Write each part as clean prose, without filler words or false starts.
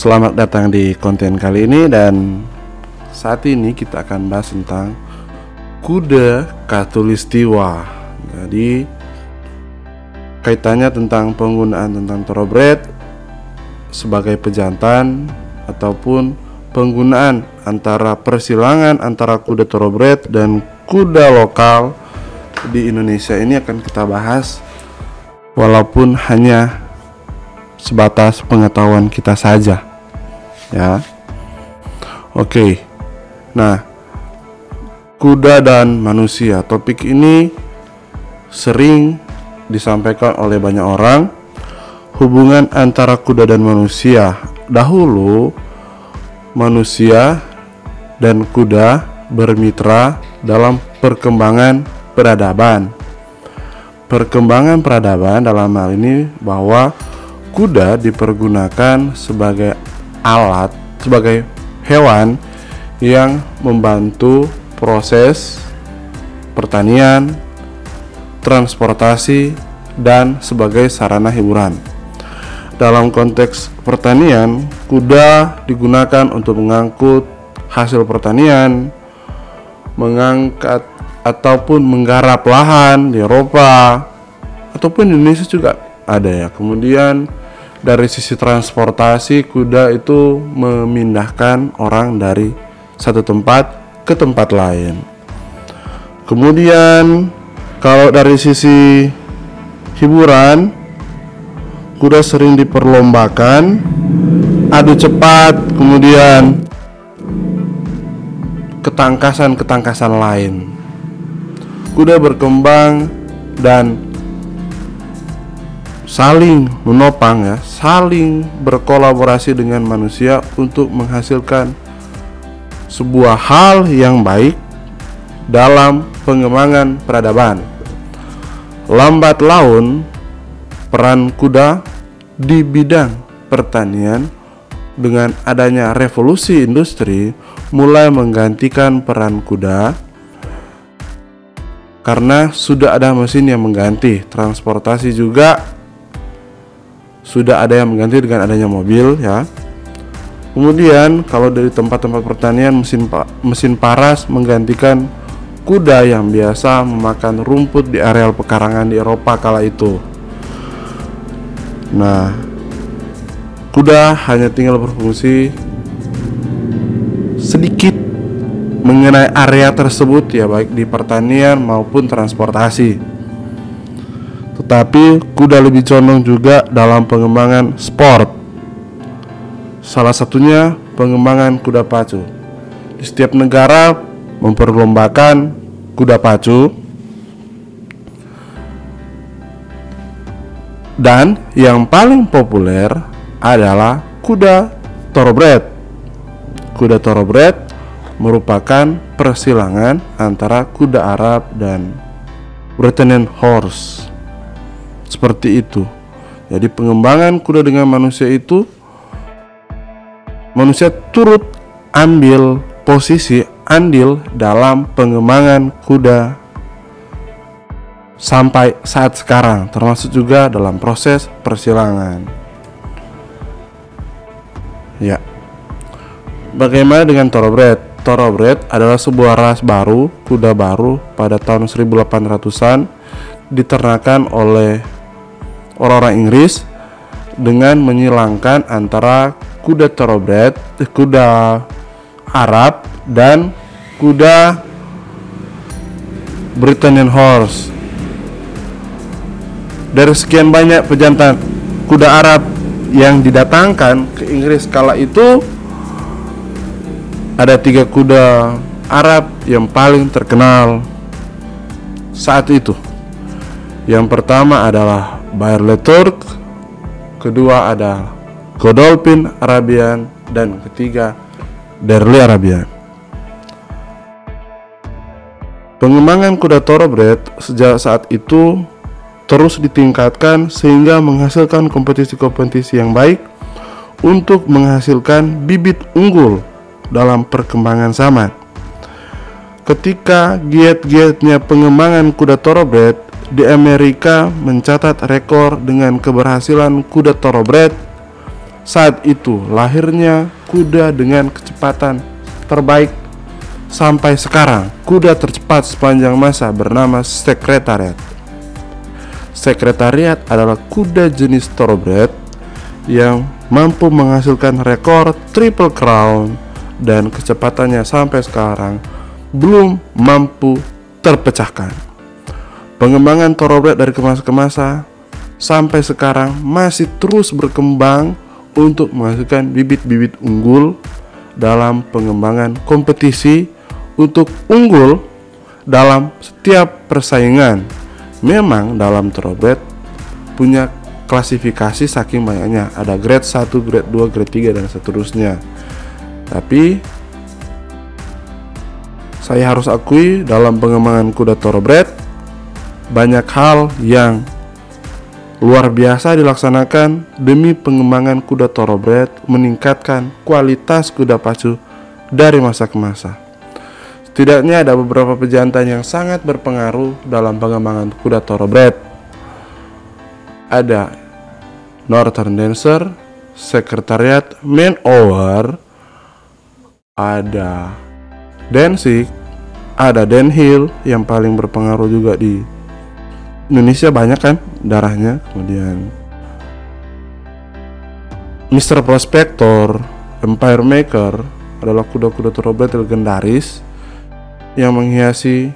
Selamat datang di konten kali ini, dan saat ini kita akan bahas tentang kuda khatulistiwa. Jadi kaitannya tentang penggunaan tentang thoroughbred sebagai pejantan ataupun penggunaan antara persilangan antara kuda thoroughbred dan kuda lokal di Indonesia ini akan kita bahas, walaupun hanya sebatas pengetahuan kita saja. Ya, oke. Nah, kuda dan manusia, topik ini sering disampaikan oleh banyak orang. Hubungan antara kuda dan manusia. Dahulu manusia dan kuda bermitra dalam perkembangan peradaban dalam hal ini bahwa kuda dipergunakan sebagai alat, sebagai hewan yang membantu proses pertanian, transportasi, dan sebagai sarana hiburan. Dalam konteks pertanian, kuda digunakan untuk mengangkut hasil pertanian, mengangkat ataupun menggarap lahan di Eropa ataupun Indonesia juga ada ya. Kemudian dari sisi transportasi, kuda itu memindahkan orang dari satu tempat ke tempat lain. Kemudian kalau dari sisi hiburan, kuda sering diperlombakan, adu cepat, kemudian ketangkasan-ketangkasan lain. Kuda berkembang dan saling menopang ya, saling berkolaborasi dengan manusia untuk menghasilkan sebuah hal yang baik dalam pengembangan peradaban. Lambat laun peran kuda di bidang pertanian dengan adanya revolusi industri mulai menggantikan peran kuda, karena sudah ada mesin yang mengganti. Transportasi juga sudah ada yang mengganti dengan adanya mobil ya. Kemudian kalau dari tempat-tempat pertanian, mesin paras menggantikan kuda yang biasa memakan rumput di areal pekarangan di Eropa kala itu. Nah, kuda hanya tinggal berfungsi sedikit mengenai area tersebut ya, baik di pertanian maupun transportasi. Tetapi kuda lebih condong juga dalam pengembangan sport. Salah satunya pengembangan kuda pacu. Di setiap negara memperlombakan kuda pacu, dan yang paling populer adalah kuda thoroughbred. Kuda thoroughbred merupakan persilangan antara kuda Arab dan Breton horse. Seperti itu. Jadi pengembangan kuda dengan manusia itu, manusia turut ambil posisi andil dalam pengembangan kuda sampai saat sekarang, termasuk juga dalam proses persilangan. Ya. Bagaimana dengan thoroughbred? Thoroughbred adalah sebuah ras baru, kuda baru pada tahun 1800-an, diternakan oleh orang-orang Inggris dengan menyilangkan antara kuda thoroughbred, kuda Arab, dan kuda Breton horse. Dari sekian banyak pejantan kuda Arab yang didatangkan ke Inggris kala itu, ada 3 kuda Arab yang paling terkenal saat itu. Yang pertama adalah Byerley Turk, kedua ada Godolphin Arabian, dan ketiga Darley Arabian. Pengembangan kuda thoroughbred sejak saat itu terus ditingkatkan sehingga menghasilkan kompetisi-kompetisi yang baik untuk menghasilkan bibit unggul dalam perkembangan zaman. Ketika giat-giatnya pengembangan kuda thoroughbred di Amerika mencatat rekor dengan keberhasilan kuda thoroughbred Saat itu lahirnya kuda dengan kecepatan terbaik sampai sekarang, kuda tercepat sepanjang masa bernama Secretariat. Secretariat adalah kuda jenis thoroughbred yang mampu menghasilkan rekor Triple Crown dan kecepatannya sampai sekarang belum mampu terpecahkan. Pengembangan thoroughbred dari kemasa ke masa sampai sekarang masih terus berkembang untuk menghasilkan bibit-bibit unggul dalam pengembangan kompetisi. Untuk unggul dalam setiap persaingan, memang dalam thoroughbred punya klasifikasi saking banyaknya, ada grade 1, grade 2, grade 3 dan seterusnya. Tapi saya harus akui dalam pengembangan kuda thoroughbred banyak hal yang luar biasa dilaksanakan demi pengembangan kuda thoroughbred, meningkatkan kualitas kuda pacu dari masa ke masa. Setidaknya ada beberapa pejantan yang sangat berpengaruh dalam pengembangan kuda thoroughbred. Ada Northern Dancer, Secretariat, Man o' War, ada Danzig, ada Danehill yang paling berpengaruh juga di Indonesia, banyak kan darahnya. Kemudian Mister Prospector, Empire Maker adalah kuda-kuda thoroughbred legendaris yang menghiasi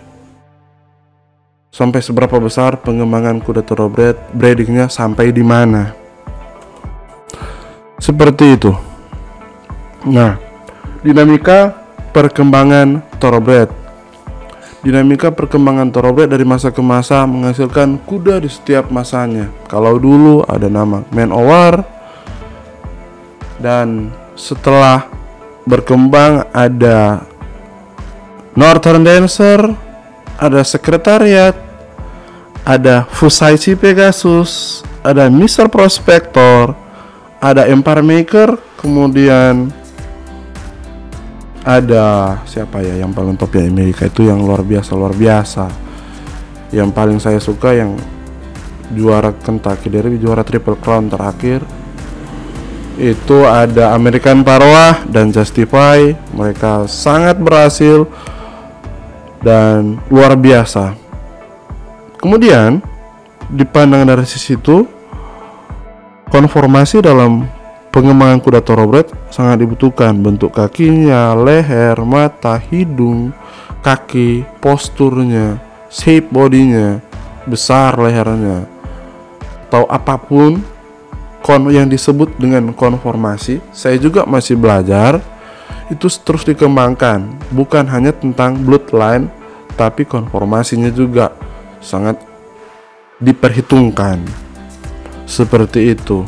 sampai seberapa besar pengembangan kuda thoroughbred, breedingnya sampai di mana, seperti itu. Nah, dinamika perkembangan thoroughbred dari masa ke masa menghasilkan kuda di setiap masanya. Kalau dulu ada nama Man o' War, dan setelah berkembang ada Northern Dancer, ada Secretariat, ada Fusaichi Pegasus, ada Mister Prospector, ada Empire Maker, kemudian ada siapa ya yang paling top ya, Amerika itu yang luar biasa. Yang paling saya suka yang juara Kentucky Derby, juara Triple Crown terakhir itu ada American Pharoah dan Justify. Mereka sangat berhasil dan luar biasa. Kemudian dipandang dari sisi itu, konformasi dalam pengembangan kuda thoroughbred sangat dibutuhkan. Bentuk kakinya, leher, mata, hidung, kaki, posturnya, shape bodinya, besar lehernya, atau apapun yang disebut dengan konformasi. Saya juga masih belajar. Itu terus dikembangkan, bukan hanya tentang bloodline, tapi konformasinya juga sangat diperhitungkan. Seperti itu.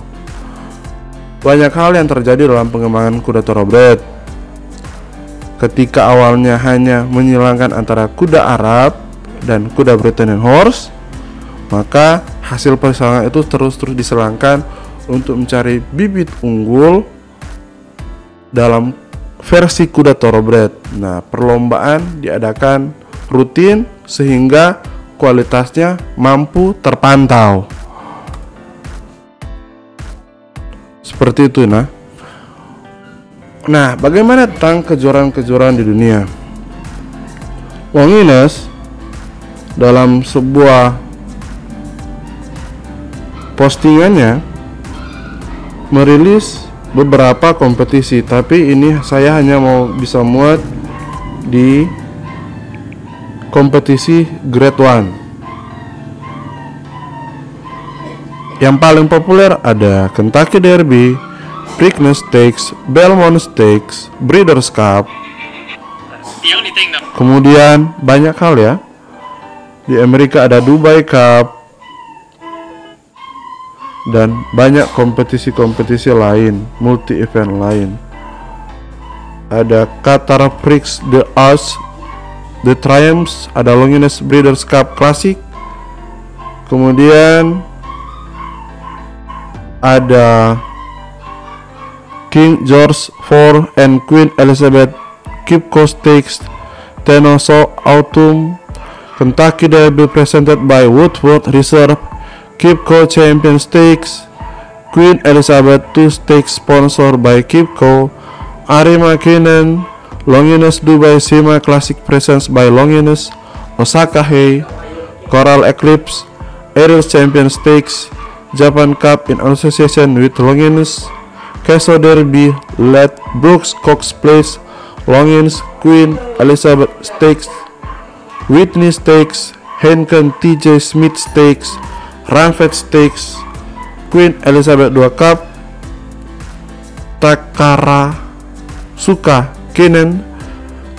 Banyak hal yang terjadi dalam pengembangan kuda thoroughbred. Ketika awalnya hanya menyilangkan antara kuda Arab dan kuda Breton and Horse, maka hasil persaingan itu terus diselangkan untuk mencari bibit unggul dalam versi kuda thoroughbred. Nah, perlombaan diadakan rutin sehingga kualitasnya mampu terpantau. Seperti itu, nah. Nah, bagaimana tentang kejuaraan-kejuaraan di dunia? Longinus dalam sebuah postingannya merilis beberapa kompetisi, tapi ini saya hanya bisa muat di kompetisi grade 1. Yang paling populer ada Kentucky Derby, Preakness Stakes, Belmont Stakes, Breeders Cup. Kemudian banyak hal ya. Di Amerika ada Dubai Cup dan banyak kompetisi-kompetisi lain, multi-event lain. Ada Qatar Prix, The Oaks, The Triumphs, ada Longines Breeders Cup Classic. Kemudian ada King George IV and Queen Elizabeth Kipco Stakes, Tenoso Autumn Kentucky Derby presented by Woodford Reserve, Kipco Champion Stakes, Queen Elizabeth II Stakes sponsored by Kipco, Arima Kinen, Longinus Dubai Sima Classic presents by Longinus, Osaka Hai Coral Eclipse, Earls Champion Stakes, Japan Cup in association with Longinus, Castle Derby, led Brooks Cox Place, Longines, Queen Elizabeth Stakes, Whitney Stakes, Henken TJ Smith Stakes, Ramfet Stakes, Queen Elizabeth II Cup, Takara Suka Kinen,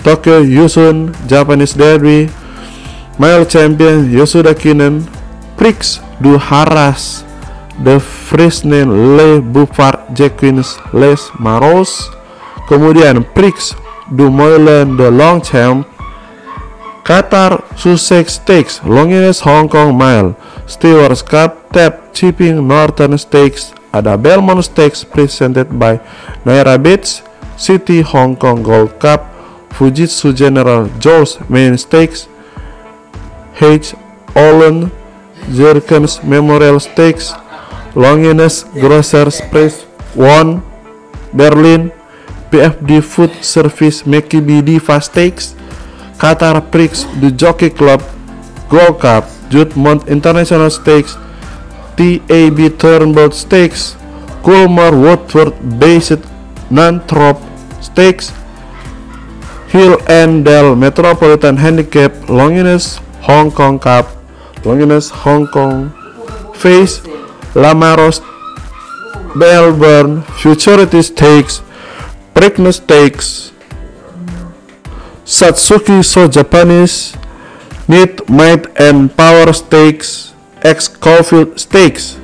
Tokyo Yusun Japanese Derby, Mile Champion Yosuda Kinen, Prix du Haras, The Frisne Le Buffard Jacquins Les Maros, kemudian Prix du Moylan The Longchamp, Qatar Sussex Stakes, Longines Hong Kong Mile, Stewards Cup, Tap Chipping Northern Stakes, ada Belmont Stakes presented by Naira Beach, City Hong Kong Gold Cup, Fujitsu General George Main Stakes, H. Olin Jerkins Memorial Stakes, Longines Grocers Prize Won Berlin, PFD Food Service Maccabi Diva Stakes, Qatar Prix The Jockey Club Gold Cup, Judmont International Stakes, TAB Turnbull Stakes, Coolmore Woodford Based Nantrop Stakes, Hill and Dale Metropolitan Handicap, Longines Hong Kong Cup, Longines Hong Kong Face, Lamaros Melbourne Futurity Stakes, Preakness Stakes, Satsuki So Japanese, Need Might and Power Stakes, X Caulfield Stakes,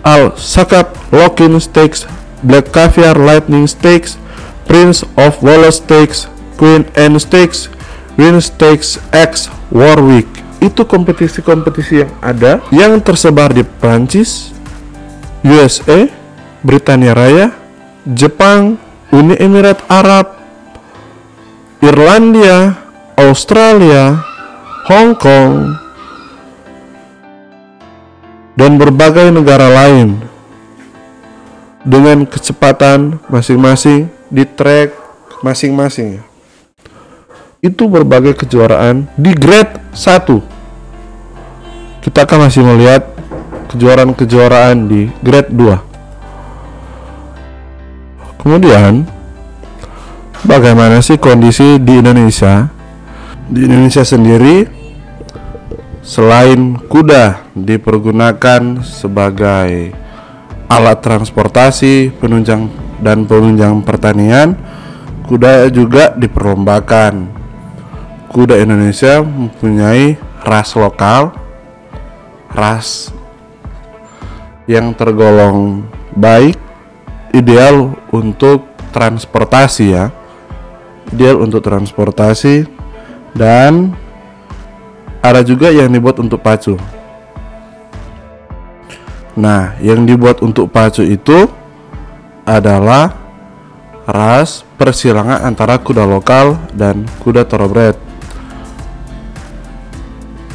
Al Sakab Lockin Stakes, Black Caviar Lightning Stakes, Prince of Wales Stakes, Queen Anne Stakes, Win Stakes X Warwick. Itu kompetisi-kompetisi yang ada, yang tersebar di Prancis, USA, Britania Raya, Jepang, Uni Emirat Arab, Irlandia, Australia, Hong Kong, dan berbagai negara lain, dengan kecepatan masing-masing di track masing-masing. Itu berbagai kejuaraan di grade 1. Kita akan masih melihat kejuaraan-kejuaraan di grade 2. Kemudian bagaimana sih kondisi di Indonesia? Di Indonesia sendiri, selain kuda dipergunakan sebagai alat transportasi penunjang dan penunjang pertanian, kuda juga diperlombakan. Kuda Indonesia mempunyai ras lokal, ras yang tergolong baik, ideal untuk transportasi ya, ideal untuk transportasi, dan ada juga yang dibuat untuk pacu. Nah, yang dibuat untuk pacu itu adalah ras persilangan antara kuda lokal dan kuda thoroughbred.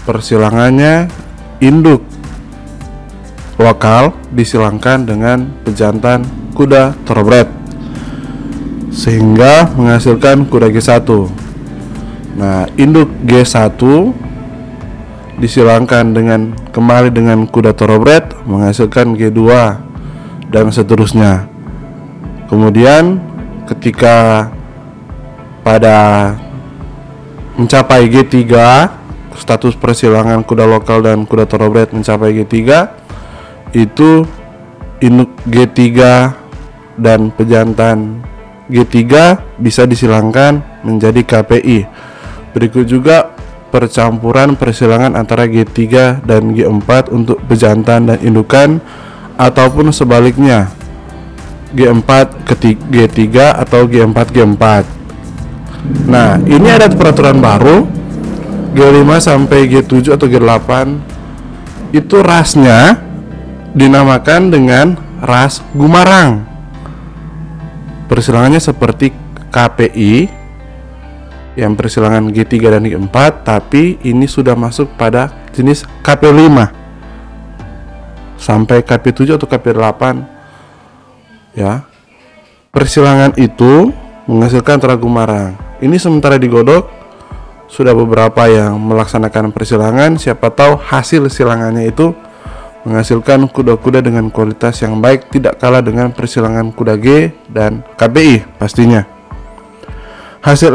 Persilangannya induk lokal disilangkan dengan pejantan kuda thoroughbred sehingga menghasilkan kuda G1. Nah, induk G1 disilangkan dengan kembali dengan kuda thoroughbred menghasilkan G2 dan seterusnya. Kemudian ketika pada mencapai G3, status persilangan kuda lokal dan kuda thoroughbred mencapai G3, itu induk G3 dan pejantan G3 bisa disilangkan menjadi KPI. Berikut juga percampuran persilangan antara G3 dan G4 untuk pejantan dan indukan, ataupun sebaliknya G4 ke G3 atau G4. Nah, ini ada peraturan baru, G5 sampai G7 atau G8 itu rasnya dinamakan dengan ras Gumarang. Persilangannya seperti KPI yang persilangan G3 dan G4, tapi ini sudah masuk pada jenis KP5. sampai KP7 atau KP8 ya. Persilangan itu menghasilkan Teragu Marang. Ini sementara digodok sudah beberapa yang melaksanakan persilangan, siapa tahu hasil silangannya itu menghasilkan kuda-kuda dengan kualitas yang baik, tidak kalah dengan persilangan kuda G dan KPI pastinya. Hasil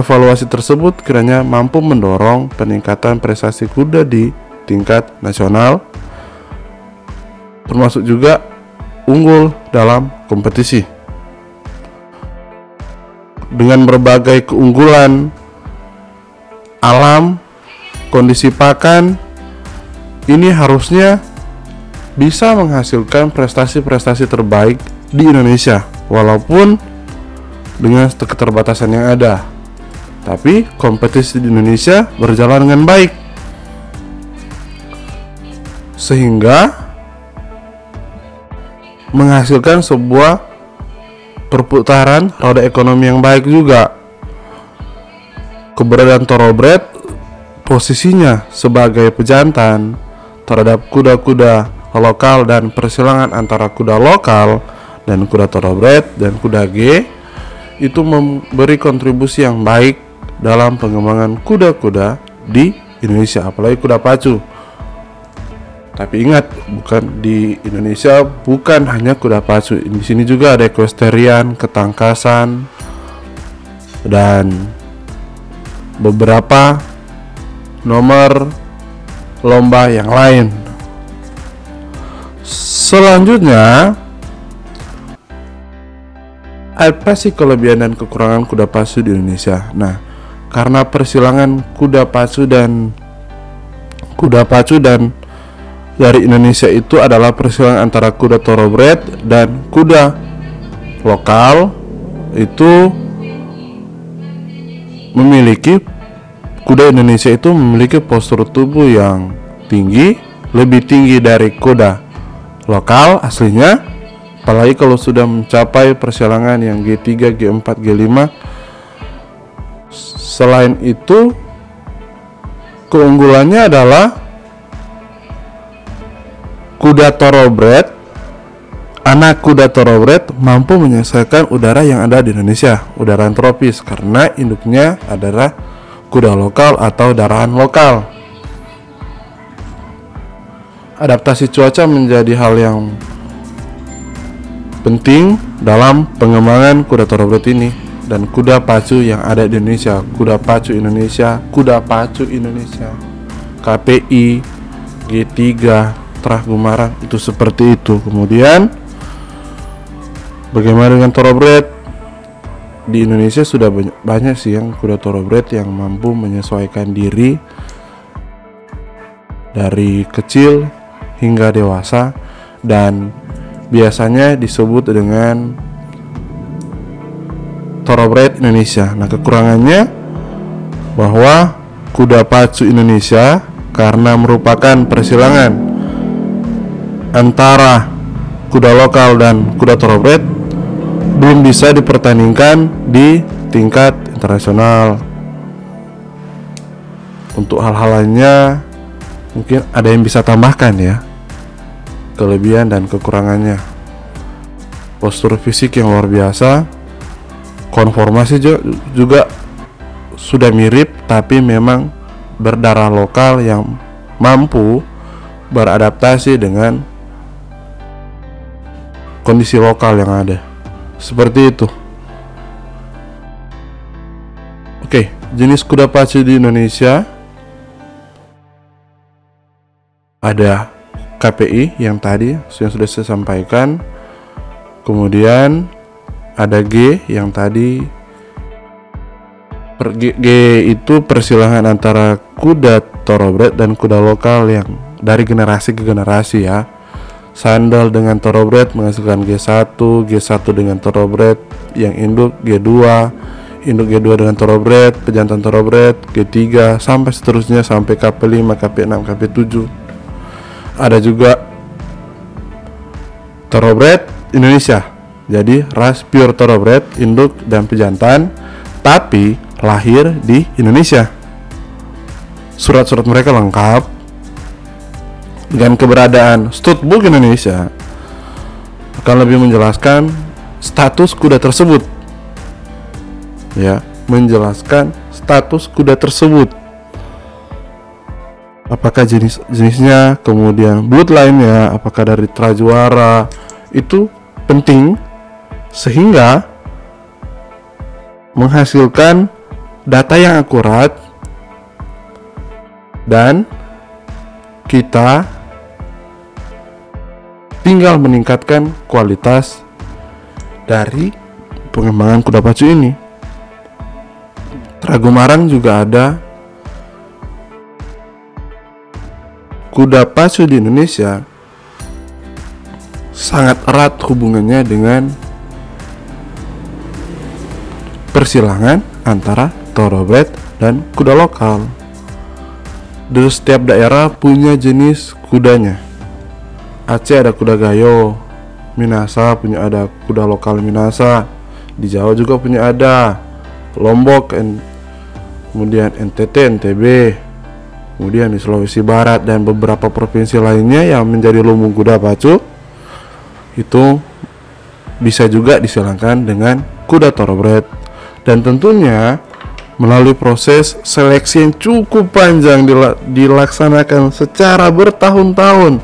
evaluasi tersebut kiranya mampu mendorong peningkatan prestasi kuda di tingkat nasional, termasuk juga unggul dalam kompetisi. Dengan berbagai keunggulan alam, kondisi pakan ini harusnya bisa menghasilkan prestasi-prestasi terbaik di Indonesia, walaupun dengan keterbatasan yang ada. Tapi kompetisi di Indonesia berjalan dengan baik, sehingga menghasilkan sebuah perputaran roda ekonomi yang baik juga. Keberadaan thoroughbred posisinya sebagai pejantan terhadap kuda-kuda lokal dan persilangan antara kuda lokal dan kuda thoroughbred dan kuda G itu memberi kontribusi yang baik dalam pengembangan kuda-kuda di Indonesia, apalagi kuda pacu. Tapi ingat, bukan di Indonesia bukan hanya kuda pacu. Di sini juga ada equestrian, ketangkasan, dan beberapa nomor lomba yang lain. Selanjutnya, apa sih kelebihan dan kekurangan kuda pacu di Indonesia? Nah, karena persilangan kuda pacu dan dari Indonesia itu adalah persilangan antara kuda thoroughbred dan kuda lokal, itu memiliki kuda Indonesia itu memiliki postur tubuh yang tinggi, lebih tinggi dari kuda lokal aslinya, apalagi kalau sudah mencapai persilangan yang G3, G4, G5. Selain itu, keunggulannya adalah kuda thoroughbred, anak kuda thoroughbred mampu menyelesaikan udara yang ada di Indonesia, udara tropis, karena induknya adalah kuda lokal atau darahan lokal. Adaptasi cuaca menjadi hal yang penting dalam pengembangan kuda thoroughbred ini dan kuda pacu yang ada di Indonesia, kuda pacu Indonesia, KPI, G3, Teragu Marang itu seperti itu. Kemudian bagaimana dengan thoroughbred? Di Indonesia sudah banyak sih yang kuda thoroughbred yang mampu menyesuaikan diri dari kecil hingga dewasa, dan biasanya disebut dengan thoroughbred Indonesia. Nah, kekurangannya bahwa kuda pacu Indonesia karena merupakan persilangan antara kuda lokal dan kuda thoroughbred belum bisa dipertandingkan di tingkat internasional. Untuk hal-hal lainnya mungkin ada yang bisa tambahkan ya, kelebihan dan kekurangannya. Postur fisik yang luar biasa, konformasi juga sudah mirip, tapi memang berdarah lokal yang mampu beradaptasi dengan kondisi lokal yang ada, seperti itu. Oke, jenis kuda pacu di Indonesia ada KPI yang tadi yang sudah saya sampaikan, kemudian ada G yang tadi. G itu persilangan antara kuda thoroughbred dan kuda lokal yang dari generasi ke generasi ya. Sandal dengan thoroughbred menghasilkan G1, G1 dengan thoroughbred yang induk G2, induk G2 dengan thoroughbred, pejantan thoroughbred G3, sampai seterusnya sampai KP5, KP6, KP7. Ada juga thoroughbred Indonesia, jadi ras pure thoroughbred induk dan pejantan, tapi lahir di Indonesia. Surat-surat mereka lengkap, dengan keberadaan Studbook Indonesia akan lebih menjelaskan status kuda tersebut. Ya, menjelaskan status kuda tersebut. Apakah jenis-jenisnya, kemudian bloodline-nya, apakah dari prajuara, itu penting sehingga menghasilkan data yang akurat dan kita tinggal meningkatkan kualitas dari pengembangan kuda pacu ini. Ragu Marang juga ada kuda pacu di Indonesia sangat erat hubungannya dengan persilangan antara thoroughbred dan kuda lokal. Dari setiap daerah punya jenis kudanya. Aceh ada kuda gayo, Minasa punya ada kuda lokal Minasa, di Jawa juga punya ada, Lombok, kemudian NTT, NTB, kemudian di Sulawesi Barat dan beberapa provinsi lainnya yang menjadi lumbung kuda pacu. Itu bisa juga disilangkan dengan kuda thoroughbred dan tentunya melalui proses seleksi yang cukup panjang dilaksanakan secara bertahun-tahun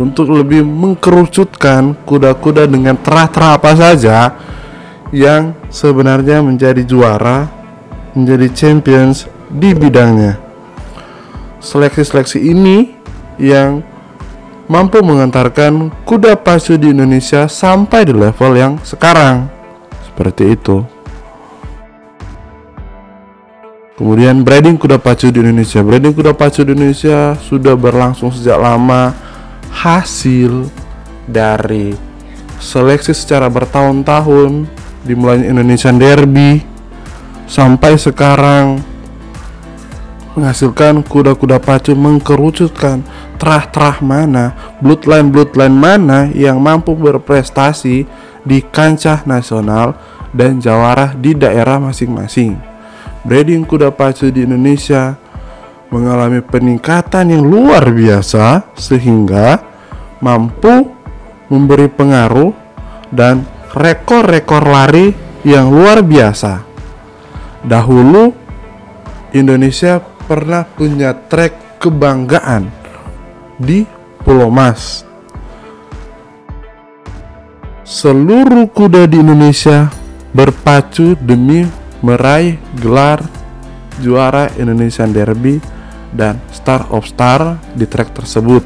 untuk lebih mengkerucutkan kuda-kuda dengan tera-tera apa saja yang sebenarnya menjadi juara, menjadi champions di bidangnya. Seleksi-seleksi ini yang mampu mengantarkan kuda pacu di Indonesia sampai di level yang sekarang. Seperti itu. Kemudian breeding kuda pacu di Indonesia. Breeding kuda pacu di Indonesia sudah berlangsung sejak lama. Hasil dari seleksi secara bertahun-tahun, dimulai Indonesian Derby sampai sekarang, menghasilkan kuda-kuda pacu mengkerucutkan terah-terah mana, bloodline mana yang mampu berprestasi di kancah nasional dan jawara di daerah masing-masing. Breeding kuda pacu di Indonesia mengalami peningkatan yang luar biasa sehingga mampu memberi pengaruh dan rekor-rekor lari yang luar biasa. Dahulu Indonesia pernah punya trek kebanggaan di Pulau Mas. Seluruh kuda di Indonesia berpacu demi meraih gelar juara Indonesian Derby dan Star of Star di trek tersebut.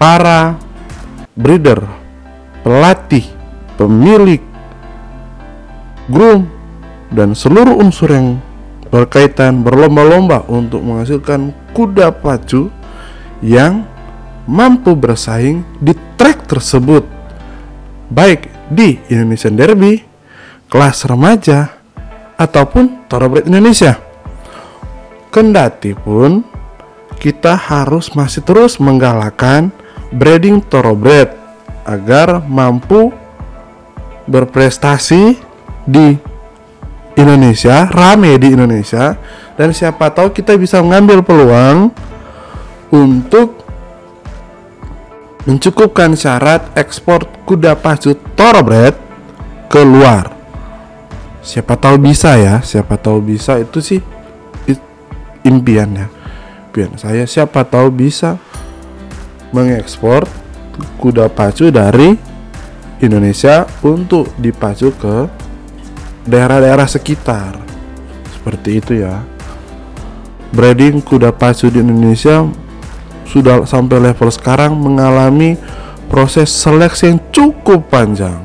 Para breeder, pelatih, pemilik, groom, dan seluruh unsur yang berkaitan berlomba-lomba untuk menghasilkan kuda pacu yang mampu bersaing di trek tersebut, baik di Indonesian Derby, kelas remaja ataupun thoroughbred Indonesia. Kendati pun kita harus masih terus menggalakkan breeding thoroughbred agar mampu berprestasi di Indonesia, rame di Indonesia, dan siapa tahu kita bisa mengambil peluang untuk mencukupkan syarat ekspor kuda pacu thoroughbred keluar. Siapa tahu bisa ya, siapa tahu bisa itu sih impiannya. Impian saya siapa tahu bisa mengekspor kuda pacu dari Indonesia untuk dipacu ke daerah-daerah sekitar. Seperti itu ya. Breeding kuda pacu di Indonesia sudah sampai level sekarang mengalami proses seleksi yang cukup panjang.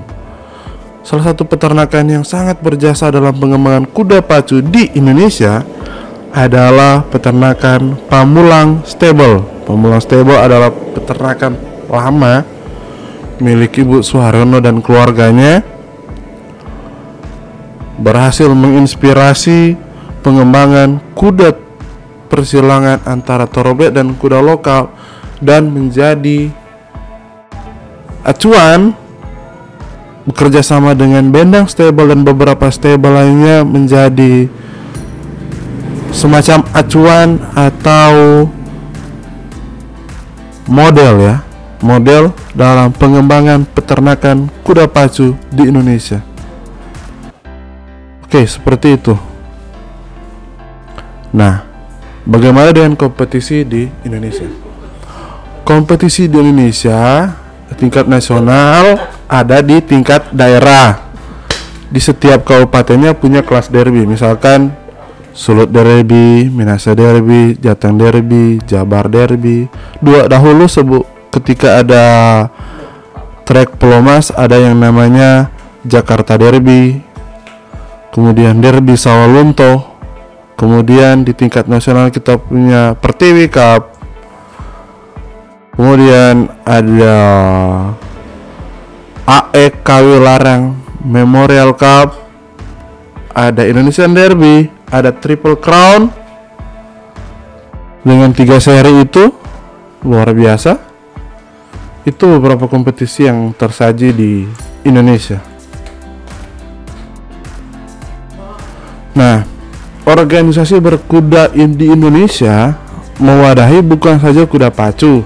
Salah satu peternakan yang sangat berjasa dalam pengembangan kuda pacu di Indonesia adalah peternakan Pamulang Stable. Pamulang Stable adalah peternakan lama milik Ibu Suharyono dan keluarganya, berhasil menginspirasi pengembangan kuda persilangan antara thoroughbred dan kuda lokal dan menjadi acuan. Bekerja sama dengan Bendang Stable dan beberapa stable lainnya menjadi semacam acuan atau model ya, model dalam pengembangan peternakan kuda pacu di Indonesia. Oke, seperti itu. Nah, bagaimana dengan kompetisi di Indonesia? Kompetisi di Indonesia tingkat nasional ada di tingkat daerah. Di setiap kabupatennya punya kelas derby, misalkan Sulut Derby, Minasa Derby, Jateng Derby, Jabar Derby. Ketika ada trek pelomas ada yang namanya Jakarta Derby, kemudian Derby Sawalunto. Kemudian di tingkat nasional kita punya Pertiwi Cup. Kemudian ada AEK KW Larang Memorial Cup. Ada Indonesian Derby, ada Triple Crown. Dengan 3 seri itu luar biasa. Itu beberapa kompetisi yang tersaji di Indonesia. Nah, organisasi berkuda di Indonesia mewadahi bukan saja kuda pacu,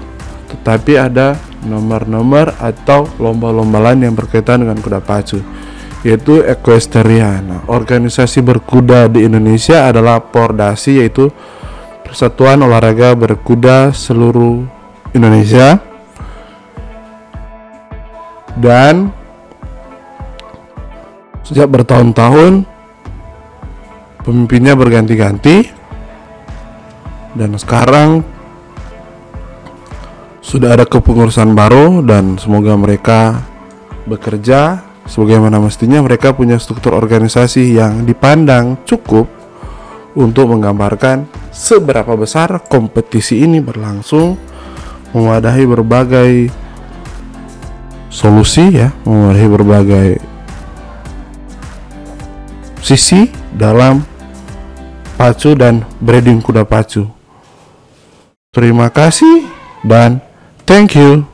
tetapi ada nomor-nomor atau lomba-lomba lain yang berkaitan dengan kuda pacu, yaitu equestrian. Nah, organisasi berkuda di Indonesia adalah Pordasi, yaitu Persatuan Olahraga Berkuda Seluruh Indonesia, dan sejak bertahun-tahun pemimpinnya berganti-ganti, dan sekarang sudah ada kepengurusan baru, dan semoga mereka bekerja sebagaimana mestinya. Mereka punya struktur organisasi yang dipandang cukup untuk menggambarkan seberapa besar kompetisi ini berlangsung, mewadahi berbagai solusi ya, mewadahi berbagai sisi dalam pacu dan breeding kuda pacu. Terima kasih dan thank you.